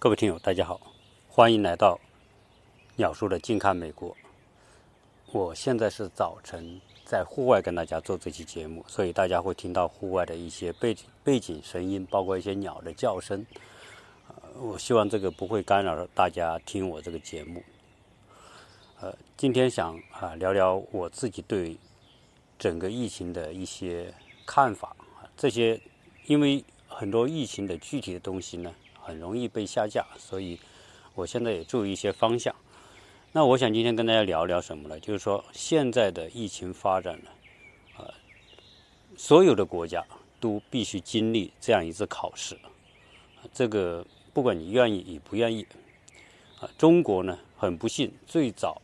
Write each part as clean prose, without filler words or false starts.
各位听友，大家好，欢迎来到鸟叔的近看美国。我现在是早晨在户外跟大家做这期节目，所以大家会听到户外的一些背景声音，包括一些鸟的叫声。我希望这个不会干扰大家听我这个节目。今天想聊聊我自己对整个疫情的一些看法。这些因为很多疫情的具体的东西呢，很容易被下架，所以我现在也注意一些方向。那我想今天跟大家聊聊什么呢？就是说现在的疫情发展呢，所有的国家都必须经历这样一次考试，这个不管你愿意与不愿意。中国呢很不幸最早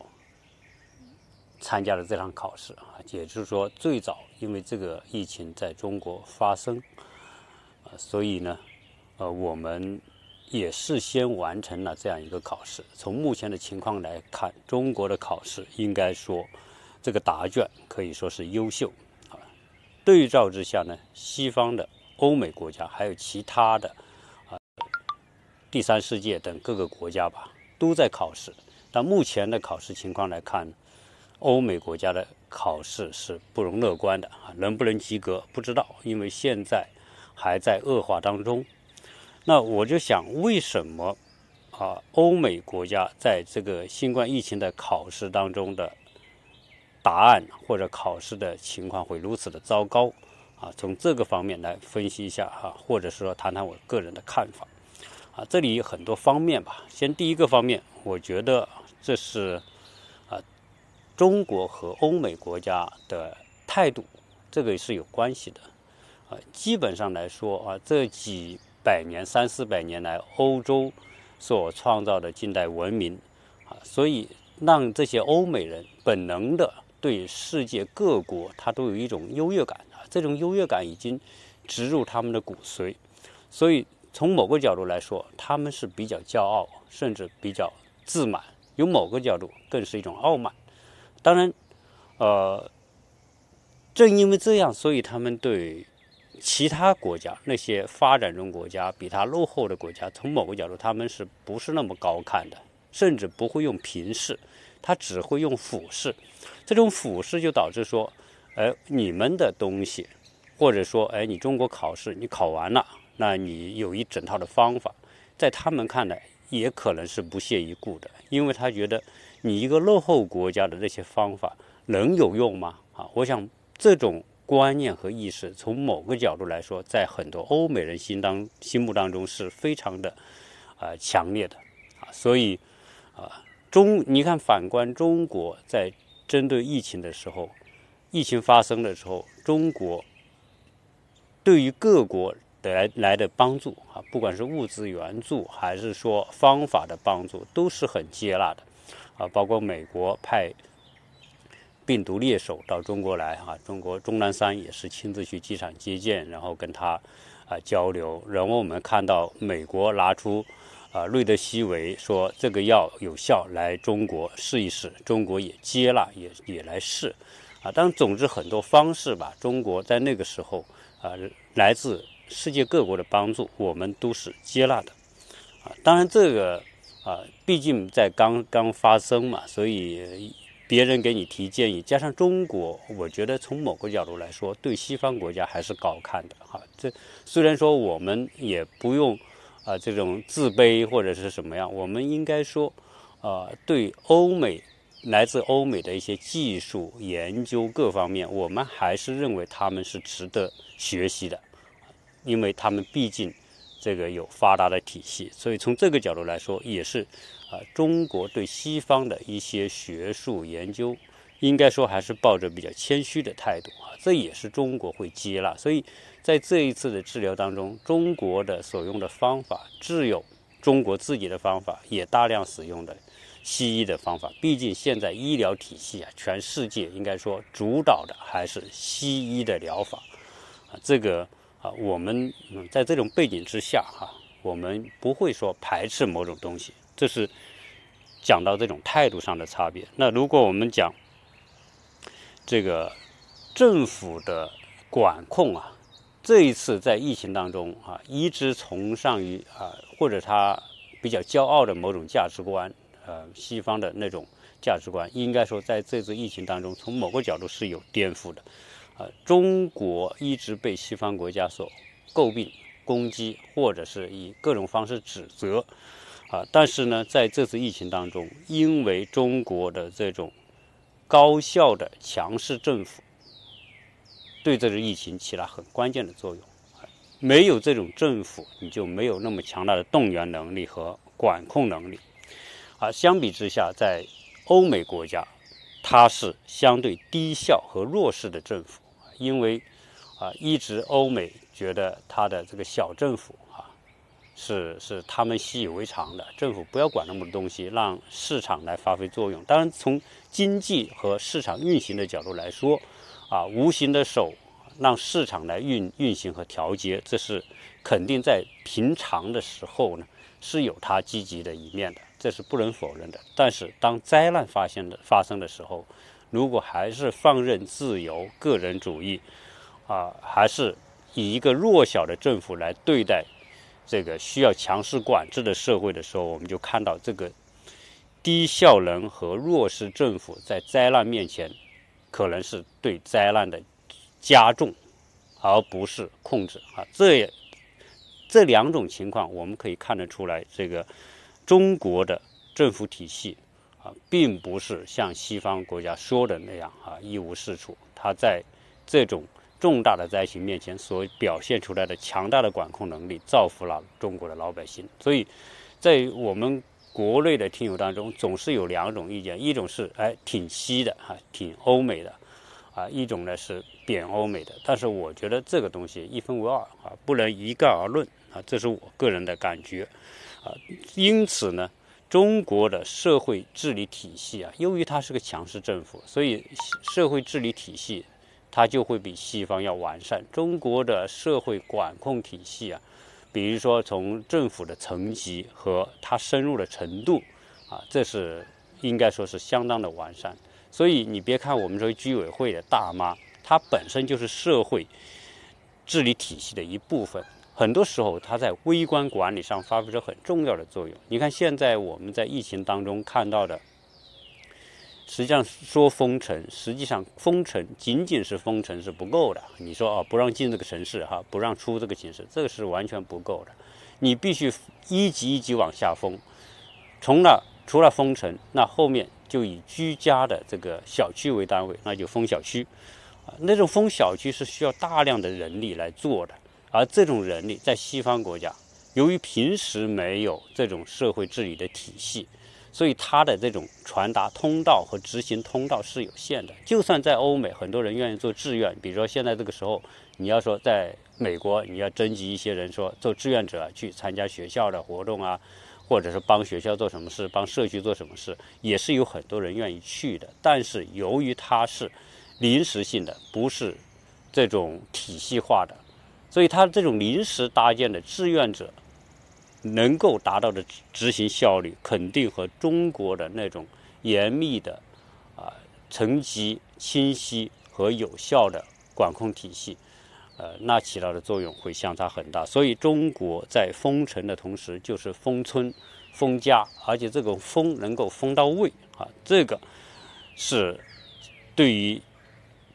参加了这场考试，也就是说最早因为这个疫情在中国发生，所以呢我们也事先完成了这样一个考试。从目前的情况来看，中国的考试应该说这个答卷可以说是优秀。对照之下呢，西方的欧美国家还有其他的第三世界等各个国家吧，都在考试。但目前的考试情况来看，欧美国家的考试是不容乐观的，能不能及格不知道，因为现在还在恶化当中。那我就想，为什么欧美国家在这个新冠疫情的考试当中的答案或者考试的情况会如此的糟糕啊？从这个方面来分析一下或者说谈谈我个人的看法这里有很多方面吧。先第一个方面，我觉得这是中国和欧美国家的态度，这个是有关系的基本上来说这几百年三四百年来欧洲所创造的近代文明所以让这些欧美人本能的对世界各国他都有一种优越感这种优越感已经植入他们的骨髓，所以从某个角度来说他们是比较骄傲甚至比较自满，有某个角度更是一种傲慢。当然正因为这样，所以他们对其他国家那些发展中国家比他落后的国家，从某个角度他们是不是那么高看的，甚至不会用平视，他只会用俯视。这种俯视就导致说你们的东西，或者说你中国考试你考完了，那你有一整套的方法，在他们看来也可能是不屑一顾的，因为他觉得你一个落后国家的那些方法能有用吗我想这种观念和意识从某个角度来说，在很多欧美人心目当中是非常的强烈的所以你看反观中国，在针对疫情的时候，疫情发生的时候，中国对于各国来的帮助不管是物资援助还是说方法的帮助都是很接纳的包括美国派病毒猎手到中国来中国钟南山也是亲自去机场接见，然后跟他交流。然后我们看到美国拿出瑞德西韦说这个药有效，来中国试一试，中国也接纳，也来试当然总之很多方式吧，中国在那个时候来自世界各国的帮助我们都是接纳的当然这个毕竟在刚刚发生嘛，所以别人给你提建议，加上中国我觉得从某个角度来说对西方国家还是高看的这虽然说我们也不用这种自卑或者是什么样，我们应该说对欧美来自欧美的一些技术研究各方面，我们还是认为他们是值得学习的，因为他们毕竟这个有发达的体系，所以从这个角度来说也是中国对西方的一些学术研究应该说还是抱着比较谦虚的态度这也是中国会接纳。所以在这一次的治疗当中，中国的所用的方法只有中国自己的方法，也大量使用的西医的方法，毕竟现在医疗体系全世界应该说主导的还是西医的疗法这个我们在这种背景之下我们不会说排斥某种东西，这是讲到这种态度上的差别。那如果我们讲这个政府的管控这一次在疫情当中一直崇尚于或者他比较骄傲的某种价值观，西方的那种价值观，应该说在这次疫情当中，从某个角度是有颠覆的。中国一直被西方国家所诟病、攻击，或者是以各种方式指责。但是呢，在这次疫情当中，因为中国的这种高效的强势政府对这次疫情起了很关键的作用。没有这种政府，你就没有那么强大的动员能力和管控能力。相比之下，在欧美国家，它是相对低效和弱势的政府，因为一直欧美觉得它的这个小政府是他们习以为常的，政府不要管那么多东西，让市场来发挥作用。当然，从经济和市场运行的角度来说，无形的手让市场来运行和调节，这是肯定在平常的时候呢是有它积极的一面的，这是不能否认的。但是当灾难发生的时候，如果还是放任自由、个人主义，还是以一个弱小的政府来对待这个需要强势管制的社会的时候，我们就看到这个低效能和弱势政府在灾难面前，可能是对灾难的加重，而不是控制。这两种情况，我们可以看得出来，这个中国的政府体系并不是像西方国家说的那样一无是处。它在这种重大的灾情面前所表现出来的强大的管控能力，造福了中国的老百姓。所以，在我们国内的听友当中，总是有两种意见，一种是挺西的挺欧美的。一种呢是贬欧美的，但是我觉得这个东西一分为二不能一概而论这是我个人的感觉因此呢，中国的社会治理体系由于它是个强势政府，所以社会治理体系它就会比西方要完善。中国的社会管控体系比如说从政府的层级和它深入的程度这是应该说是相当的完善。所以你别看我们说居委会的大妈，她本身就是社会治理体系的一部分，很多时候她在微观管理上发挥着很重要的作用。你看现在我们在疫情当中看到的，实际上说封城，实际上封城仅仅是封城是不够的。你说不让进这个城市不让出这个城市，这个是完全不够的，你必须一级一级往下封。除了封城，那后面就以居家的这个小区为单位，那就封小区。那种封小区是需要大量的人力来做的，而这种人力在西方国家，由于平时没有这种社会治理的体系，所以它的这种传达通道和执行通道是有限的。就算在欧美，很多人愿意做志愿，比如说现在这个时候，你要说在美国，你要征集一些人说做志愿者去参加学校的活动或者是帮学校做什么事，帮社区做什么事，也是有很多人愿意去的。但是由于它是临时性的，不是这种体系化的，所以它这种临时搭建的志愿者能够达到的执行效率，肯定和中国的那种严密的层级清晰和有效的管控体系那起到的作用会相差很大。所以中国在封城的同时，就是封村、封家，而且这个封能够封到位这个是对于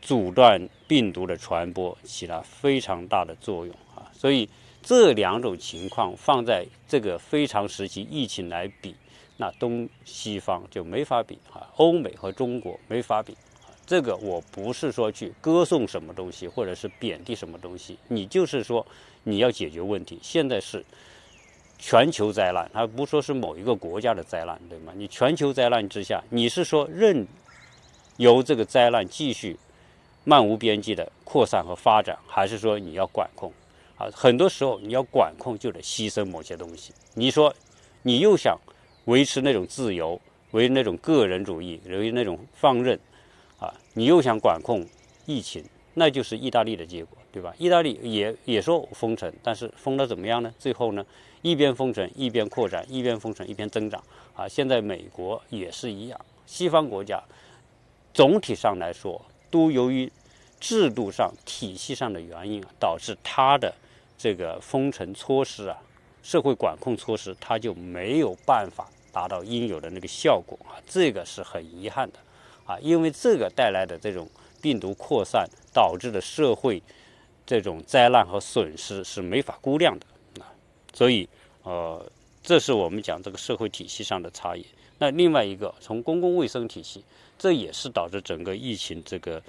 阻断病毒的传播起了非常大的作用所以这两种情况放在这个非常时期疫情来比，那东西方就没法比欧美和中国没法比。这个我不是说去歌颂什么东西，或者是贬低什么东西，你就是说你要解决问题。现在是全球灾难，它不说是某一个国家的灾难，对吗？你全球灾难之下，你是说任由这个灾难继续漫无边际的扩散和发展，还是说你要管控很多时候你要管控就得牺牲某些东西。你说你又想维持那种自由，维持那种个人主义，维持那种放任你又想管控疫情，那就是意大利的结果，对吧？意大利也说封城，但是封得怎么样呢？最后呢，一边封城一边扩展，一边封城一边增长现在美国也是一样。西方国家总体上来说，都由于制度上、体系上的原因，导致它的这个封城措施社会管控措施，它就没有办法达到应有的那个效果啊，这个是很遗憾的啊，因为这个带来的这种病毒扩散导致的社会这种灾难和损失是没法估量的啊，所以这是我们讲这个社会体系上的差异。那另外一个，从公共卫生体系，这也是导致整个疫情这个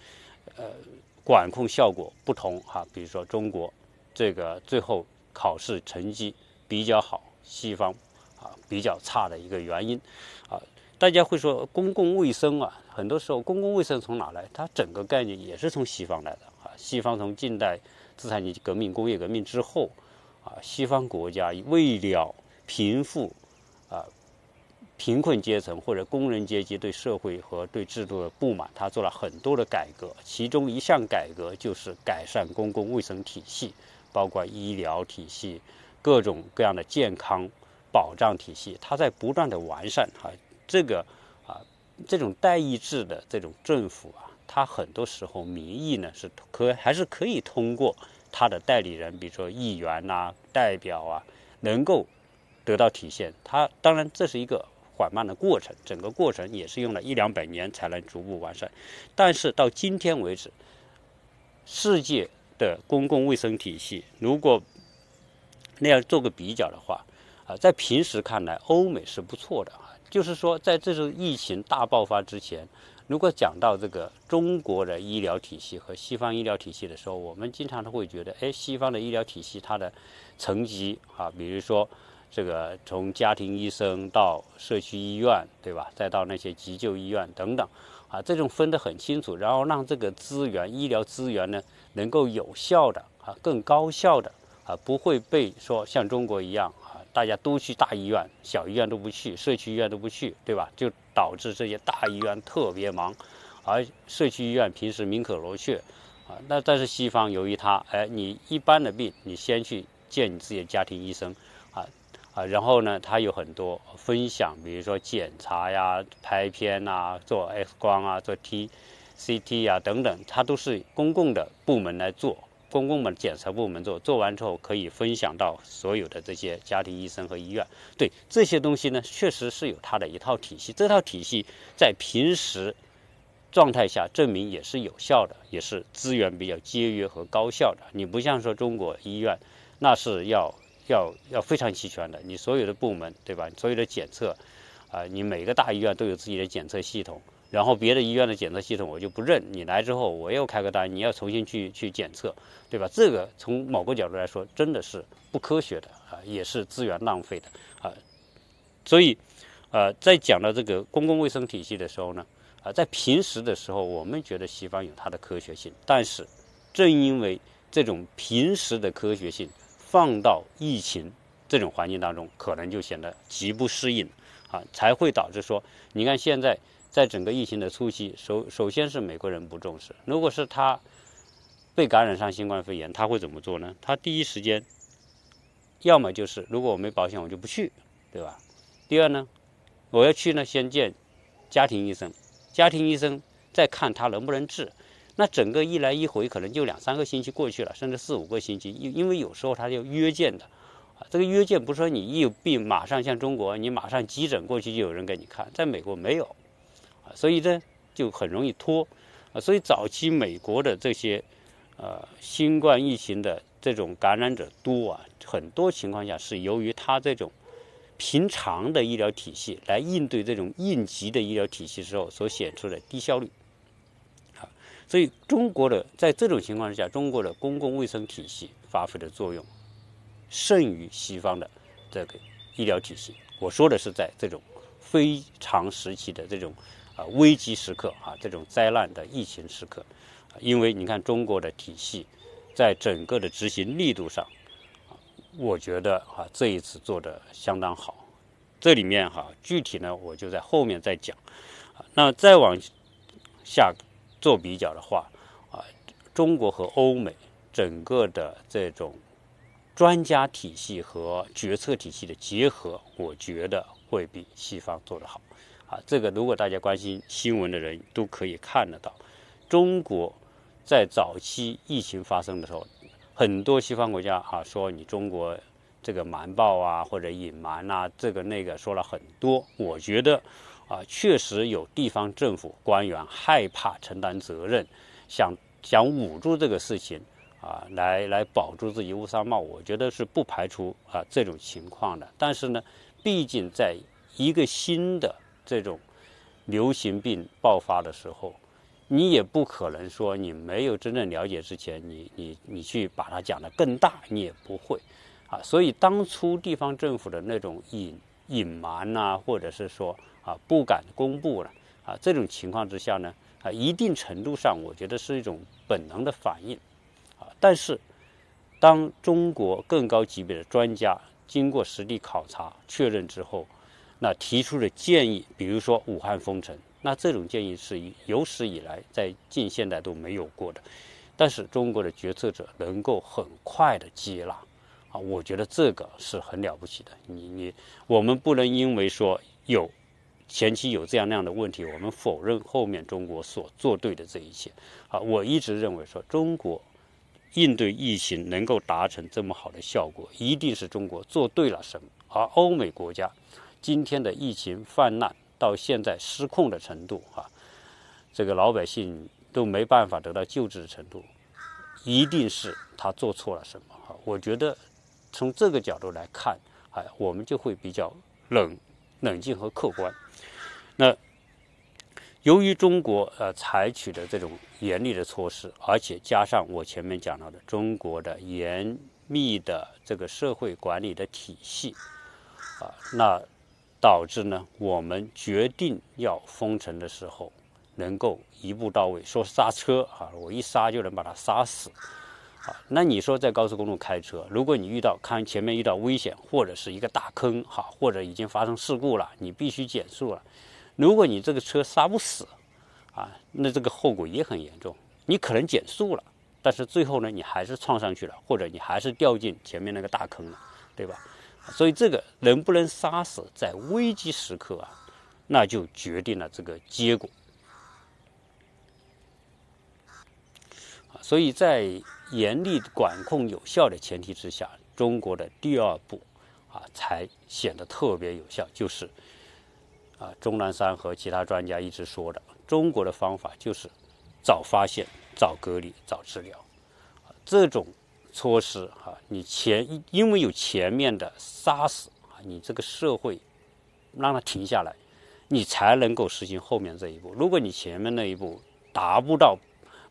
管控效果不同啊，比如说中国这个最后考试成绩比较好，西方啊比较差的一个原因啊。大家会说公共卫生啊，很多时候公共卫生从哪来？它整个概念也是从西方来的啊。西方从近代资产阶级革命、工业革命之后啊，西方国家为了贫富啊贫困阶层或者工人阶级对社会和对制度的不满，他做了很多的改革，其中一项改革就是改善公共卫生体系，包括医疗体系、各种各样的健康保障体系，他在不断的完善啊。这个啊，这种代议制的这种政府啊，他很多时候民意呢是还是可以通过他的代理人，比如说议员啊、代表啊，能够得到体现。他当然这是一个缓慢的过程，整个过程也是用了100-200年才能逐步完善。但是到今天为止，世界的公共卫生体系如果那样做个比较的话，啊，在平时看来，欧美是不错的啊。就是说，在这次疫情大爆发之前，如果讲到这个中国的医疗体系和西方医疗体系的时候，我们经常都会觉得，哎，西方的医疗体系它的层级啊，比如说，这个从家庭医生到社区医院，对吧？再到那些急救医院等等，啊，这种分得很清楚，然后让这个资源、医疗资源呢，能够有效的啊，更高效的啊，不会被说像中国一样啊，大家都去大医院，小医院都不去，社区医院都不去，对吧？就导致这些大医院特别忙，而社区医院平时名可罗雀，啊，那但是西方由于它，哎，你一般的病你先去见你自己的家庭医生，啊。啊，然后呢，它有很多分享，比如说检查呀、拍片啊、做 X 光啊、做 CT 啊等等，它都是公共的部门来做，公共的检测部门做，做完之后可以分享到所有的这些家庭医生和医院。对这些东西呢，确实是有它的一套体系，这套体系在平时状态下证明也是有效的，也是资源比较节约和高效的。你不像说中国医院，那是要非常齐全的，你所有的部门，对吧？所有的检测，啊，你每个大医院都有自己的检测系统，然后别的医院的检测系统我就不认，你来之后我又开个单，你要重新去检测，对吧？这个从某个角度来说，真的是不科学的啊，也是资源浪费的啊。所以，在讲到这个公共卫生体系的时候呢，啊，在平时的时候，我们觉得西方有它的科学性，但是正因为这种平时的科学性，放到疫情这种环境当中，可能就显得极不适应啊，才会导致说，你看现在在整个疫情的初期，首先是美国人不重视。如果是他被感染上新冠肺炎，他会怎么做呢？他第一时间，要么就是如果我没保险我就不去，对吧？第二呢，我要去呢，先见家庭医生，家庭医生再看他能不能治。那整个一来一回，可能就2-3个星期过去了，甚至4-5个星期，因为有时候他就约见的，啊，这个约见不是说你一有病马上像中国，你马上急诊过去就有人给你看，在美国没有，啊，所以呢就很容易拖，啊，所以早期美国的这些，新冠疫情的这种感染者多啊，很多情况下是由于他这种平常的医疗体系来应对这种应急的医疗体系时候所显出的低效率。所以，在这种情况之下，中国的公共卫生体系发挥的作用，胜于西方的这个医疗体系。我说的是在这种非常时期的这种危机时刻啊，这种灾难的疫情时刻，因为你看中国的体系在整个的执行力度上，我觉得啊这一次做的相当好。这里面哈，具体呢我就在后面再讲。那再往下做比较的话，啊，中国和欧美整个的这种专家体系和决策体系的结合，我觉得会比西方做得好。啊，这个如果大家关心新闻的人都可以看得到，中国在早期疫情发生的时候，很多西方国家啊说你中国这个瞒报啊或者隐瞒啊，这个那个说了很多。我觉得啊，确实有地方政府官员害怕承担责任，想捂住这个事情啊，来保住自己乌纱帽。我觉得是不排除啊这种情况的。但是呢，毕竟在一个新的这种流行病爆发的时候，你也不可能说你没有真正了解之前，你去把它讲得更大，你也不会啊。所以当初地方政府的那种隐瞒啊，或者是说啊不敢公布了啊，这种情况之下呢，啊一定程度上我觉得是一种本能的反应啊。但是当中国更高级别的专家经过实地考察确认之后，那提出的建议，比如说武汉封城，那这种建议是有史以来在近现代都没有过的，但是中国的决策者能够很快的接纳啊，我觉得这个是很了不起的。我们不能因为说有前期有这样那样的问题，我们否认后面中国所做对的这一切啊。我一直认为说，中国应对疫情能够达成这么好的效果，一定是中国做对了什么，而欧美国家今天的疫情泛滥到现在失控的程度啊，这个老百姓都没办法得到救治的程度，一定是他做错了什么啊。我觉得从这个角度来看啊，我们就会比较冷静和客观。那由于中国采取的这种严厉的措施，而且加上我前面讲到的中国的严密的这个社会管理的体系啊，那导致呢，我们决定要封城的时候，能够一步到位。说刹车啊，我一刹就能把它刹死啊。那你说在高速公路开车，如果你前面遇到危险或者是一个大坑哈，或者已经发生事故了，你必须减速了。如果你这个车刹不死啊，那这个后果也很严重。你可能减速了，但是最后呢，你还是撞上去了，或者你还是掉进前面那个大坑了，对吧？所以这个能不能杀死，在危机时刻啊，那就决定了这个结果。所以在严厉管控有效的前提之下，中国的第二步啊，才显得特别有效，就是啊，钟南山和其他专家一直说的，中国的方法就是早发现、早隔离、早治疗，这种措施啊，因为有前面的杀死啊，你这个社会让它停下来，你才能够实行后面这一步。如果你前面那一步达不到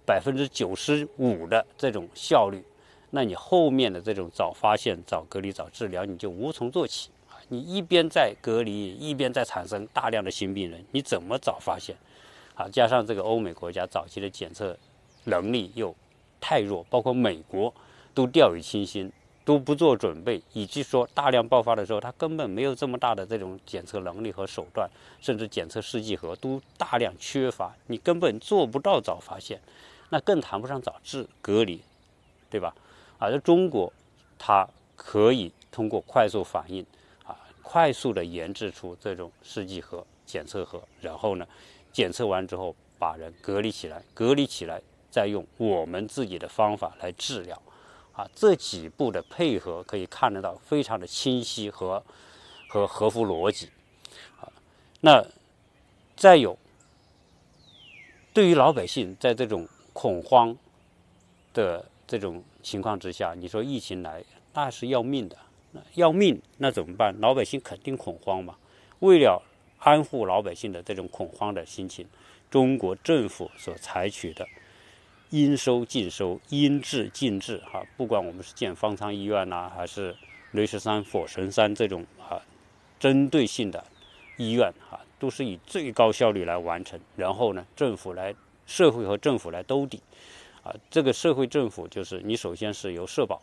95%的这种效率，那你后面的这种早发现、早隔离、早治疗，你就无从做起啊。你一边在隔离，一边在产生大量的新病人，你怎么早发现啊？加上这个欧美国家早期的检测能力又太弱，包括美国都掉以轻心，都不做准备，以及说大量爆发的时候，他根本没有这么大的这种检测能力和手段，甚至检测试剂盒都大量缺乏，你根本做不到早发现，那更谈不上早治隔离，对吧？而中国它可以通过快速反应啊，快速的研制出这种试剂盒、检测盒，然后呢，检测完之后把人隔离起来，再用我们自己的方法来治疗。啊，这几步的配合可以看得到，非常的清晰和合乎逻辑啊。那再有，对于老百姓在这种恐慌的这种情况之下，你说疫情来，那是要命的，要命，那怎么办？老百姓肯定恐慌嘛。为了安抚老百姓的这种恐慌的心情，中国政府所采取的应收尽收、应治尽治啊，不管我们是建方舱医院呐，还是雷石山、火神山这种啊针对性的医院啊，都是以最高效率来完成。然后呢，社会和政府来兜底啊。这个社会政府就是，你首先是由社保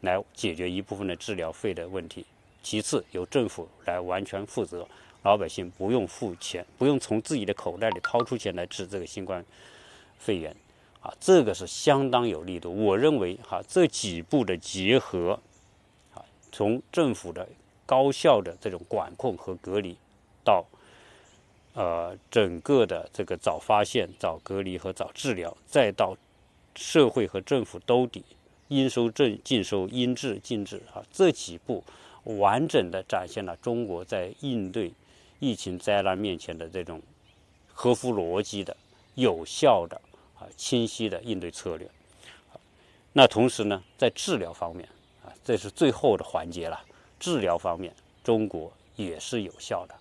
来解决一部分的治疗费的问题，其次由政府来完全负责，老百姓不用付钱，不用从自己的口袋里掏出钱来治这个新冠肺炎。啊，这个是相当有力度。我认为哈，这几步的结合，啊，从政府的高效的这种管控和隔离，到整个的这个早发现、早隔离和早治疗，再到社会和政府兜底，应收尽收、应治尽治啊，这几步完整的展现了中国在应对疫情灾难面前的这种合乎逻辑的、有效的啊、清晰的应对策略。那同时呢，在治疗方面啊，这是最后的环节了。治疗方面，中国也是有效的。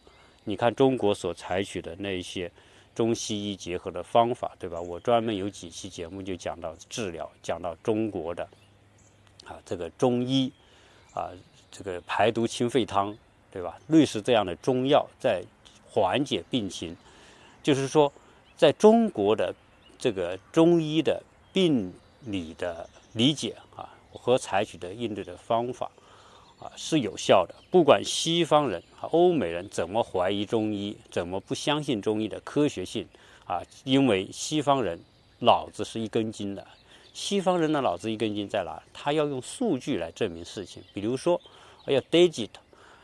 你看中国所采取的那些中西医结合的方法，对吧？我专门有几期节目就讲到治疗，讲到中国的啊这个中医啊这个排毒清肺汤，对吧？类似这样的中药在缓解病情，就是说在中国的这个中医的病理的理解啊和采取的应对的方法啊是有效的。不管西方人和欧美人怎么怀疑中医，怎么不相信中医的科学性啊，因为西方人脑子是一根筋的。西方人的脑子一根筋在哪？他要用数据来证明事情，比如说要 digit，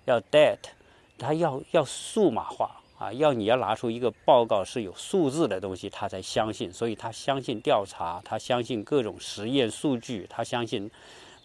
要 date， 他要数码化啊，你要拿出一个报告是有数字的东西，他才相信。所以他相信调查，他相信各种实验数据，他相信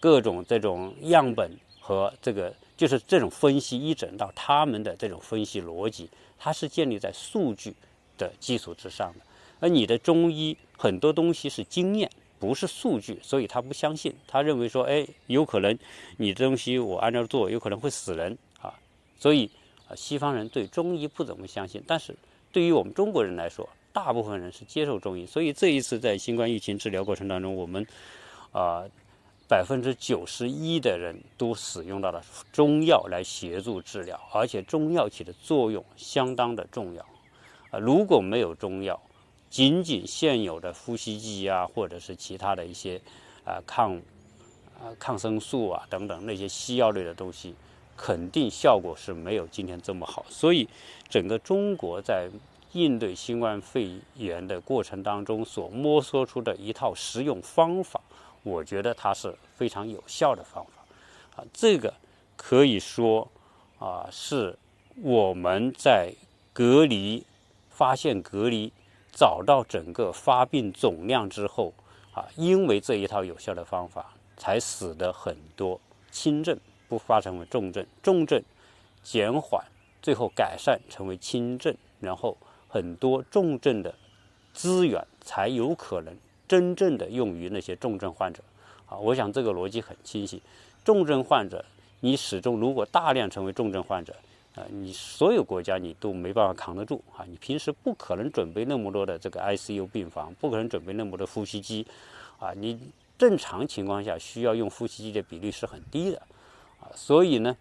各种这种样本和这个就是这种分析一整到他们的这种分析逻辑，它是建立在数据的基础之上的。而你的中医很多东西是经验，不是数据，所以他不相信，他认为说，哎，有可能你这东西我按照做，有可能会死人啊。所以啊，西方人对中医不怎么相信，但是对于我们中国人来说，大部分人是接受中医。所以这一次在新冠疫情治疗过程当中，我们啊91%的人都使用到了中药来协助治疗，而且中药起的作用相当的重要啊。如果没有中药，仅仅现有的呼吸机啊，或者是其他的一些抗生素啊等等那些西药类的东西，肯定效果是没有今天这么好。所以整个中国在应对新冠肺炎的过程当中所摸索出的一套实用方法，我觉得它是非常有效的方法啊。这个可以说啊，是我们在隔离发现隔离找到整个发病总量之后啊，因为这一套有效的方法，才使得很多轻症不发生为重症，重症减缓，最后改善成为轻症，然后很多重症的资源才有可能真正的用于那些重症患者啊。我想这个逻辑很清晰。重症患者，你始终如果大量成为重症患者啊，你所有国家你都没办法扛得住啊！你平时不可能准备那么多的这个 ICU 病房，不可能准备那么多呼吸机啊！你正常情况下需要用呼吸机的比例是很低的啊！所以呢，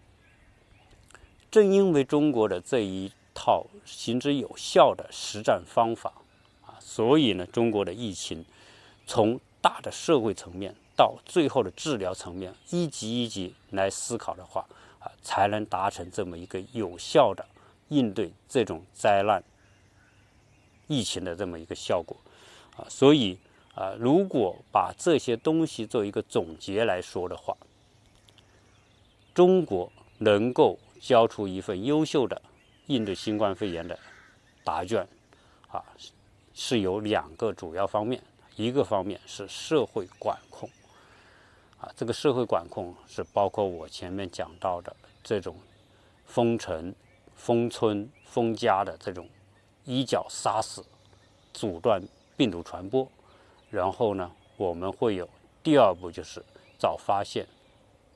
正因为中国的这一套行之有效的实战方法啊，所以呢，中国的疫情从大的社会层面到最后的治疗层面，一级一级来思考的话啊，才能达成这么一个有效的应对这种灾难疫情的这么一个效果啊。所以啊，如果把这些东西做一个总结来说的话，中国能够交出一份优秀的应对新冠肺炎的答卷啊，是有两个主要方面。一个方面是社会管控啊，这个社会管控是包括我前面讲到的这种封城、封村、封家的这种一脚杀死，阻断病毒传播。然后呢，我们会有第二步，就是早发现，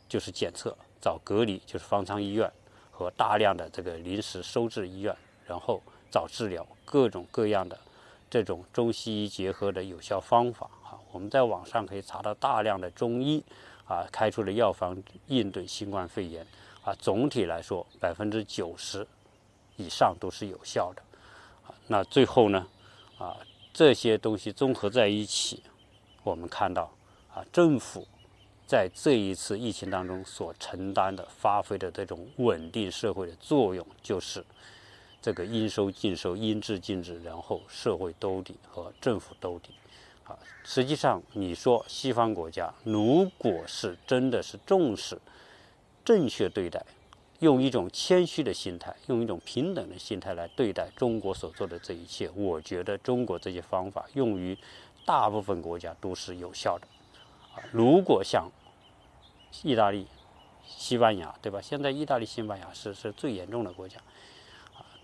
就是检测，早隔离，就是方舱医院和大量的这个临时收治医院，然后早治疗，各种各样的这种中西医结合的有效方法啊。我们在网上可以查到大量的中医啊开出的药方应对新冠肺炎啊。总体来说，90%以上都是有效的啊。那最后呢啊，这些东西综合在一起，我们看到啊，政府在这一次疫情当中所承担的发挥的这种稳定社会的作用，就是这个应收尽收、应治尽治，然后社会兜底和政府兜底啊。实际上你说西方国家如果是真的是重视正确对待，用一种谦虚的心态，用一种平等的心态来对待中国所做的这一切，我觉得中国这些方法用于大部分国家都是有效的如果像意大利、西班牙，对吧？现在意大利、西班牙是最严重的国家，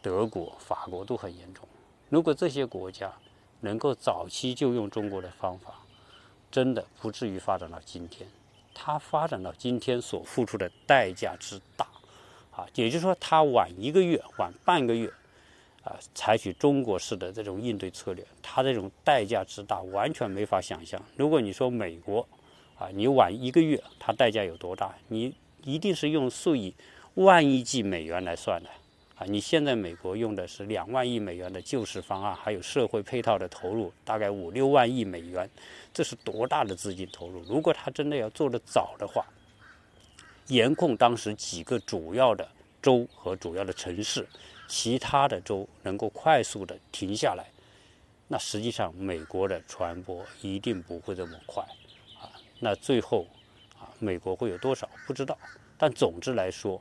德国、法国都很严重。如果这些国家能够早期就用中国的方法，真的不至于发展到今天。它发展到今天所付出的代价之大，也就是说，它晚一个月、晚半个月，采取中国式的这种应对策略，它这种代价之大，完全没法想象。如果你说美国，你晚一个月，它代价有多大？你一定是用数以万亿计美元来算的。你现在美国用的是2万亿美元的救市方案，还有社会配套的投入，大概5、6万亿美元，这是多大的资金投入？如果他真的要做得早的话，严控当时几个主要的州和主要的城市，其他的州能够快速的停下来，那实际上美国的传播一定不会这么快那最后美国会有多少不知道，但总之来说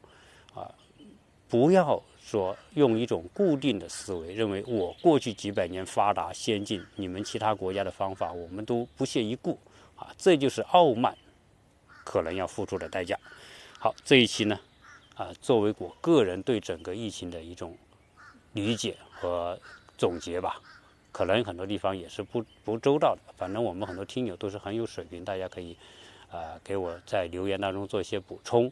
不要说用一种固定的思维，认为我过去几百年发达先进，你们其他国家的方法我们都不屑一顾这就是傲慢可能要付出的代价。好，这一期呢作为我个人对整个疫情的一种理解和总结吧，可能很多地方也是不周到的，反正我们很多听友都是很有水平，大家可以给我在留言当中做一些补充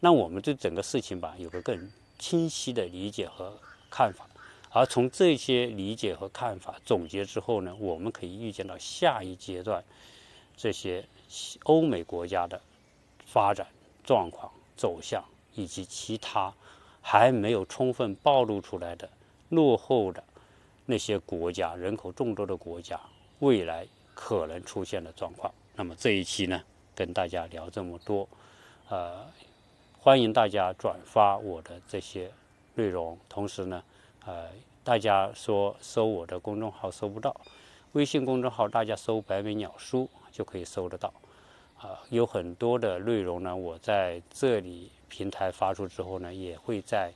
让我们对整个事情吧有个更清晰的理解和看法，而从这些理解和看法总结之后呢，我们可以预见到下一阶段这些欧美国家的发展状况、走向，以及其他还没有充分暴露出来的落后的那些国家、人口众多的国家未来可能出现的状况。那么这一期呢，跟大家聊这么多，欢迎大家转发我的这些内容，同时呢，大家说搜我的公众号搜不到，微信公众号大家搜“白眉鸟书”就可以搜得到。有很多的内容呢，我在这里平台发出之后呢，也会在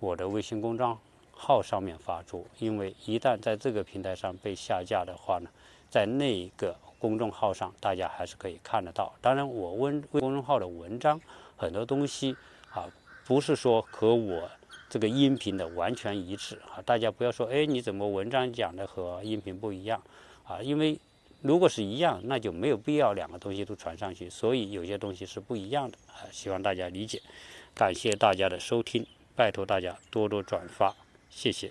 我的微信公众号上面发出，因为一旦在这个平台上被下架的话呢，在那个公众号上大家还是可以看得到。当然，我公众号的文章。很多东西不是说和我这个音频的完全一致大家不要说你怎么文章讲的和音频不一样因为如果是一样，那就没有必要两个东西都传上去，所以有些东西是不一样的希望大家理解。感谢大家的收听，拜托大家多多转发，谢谢。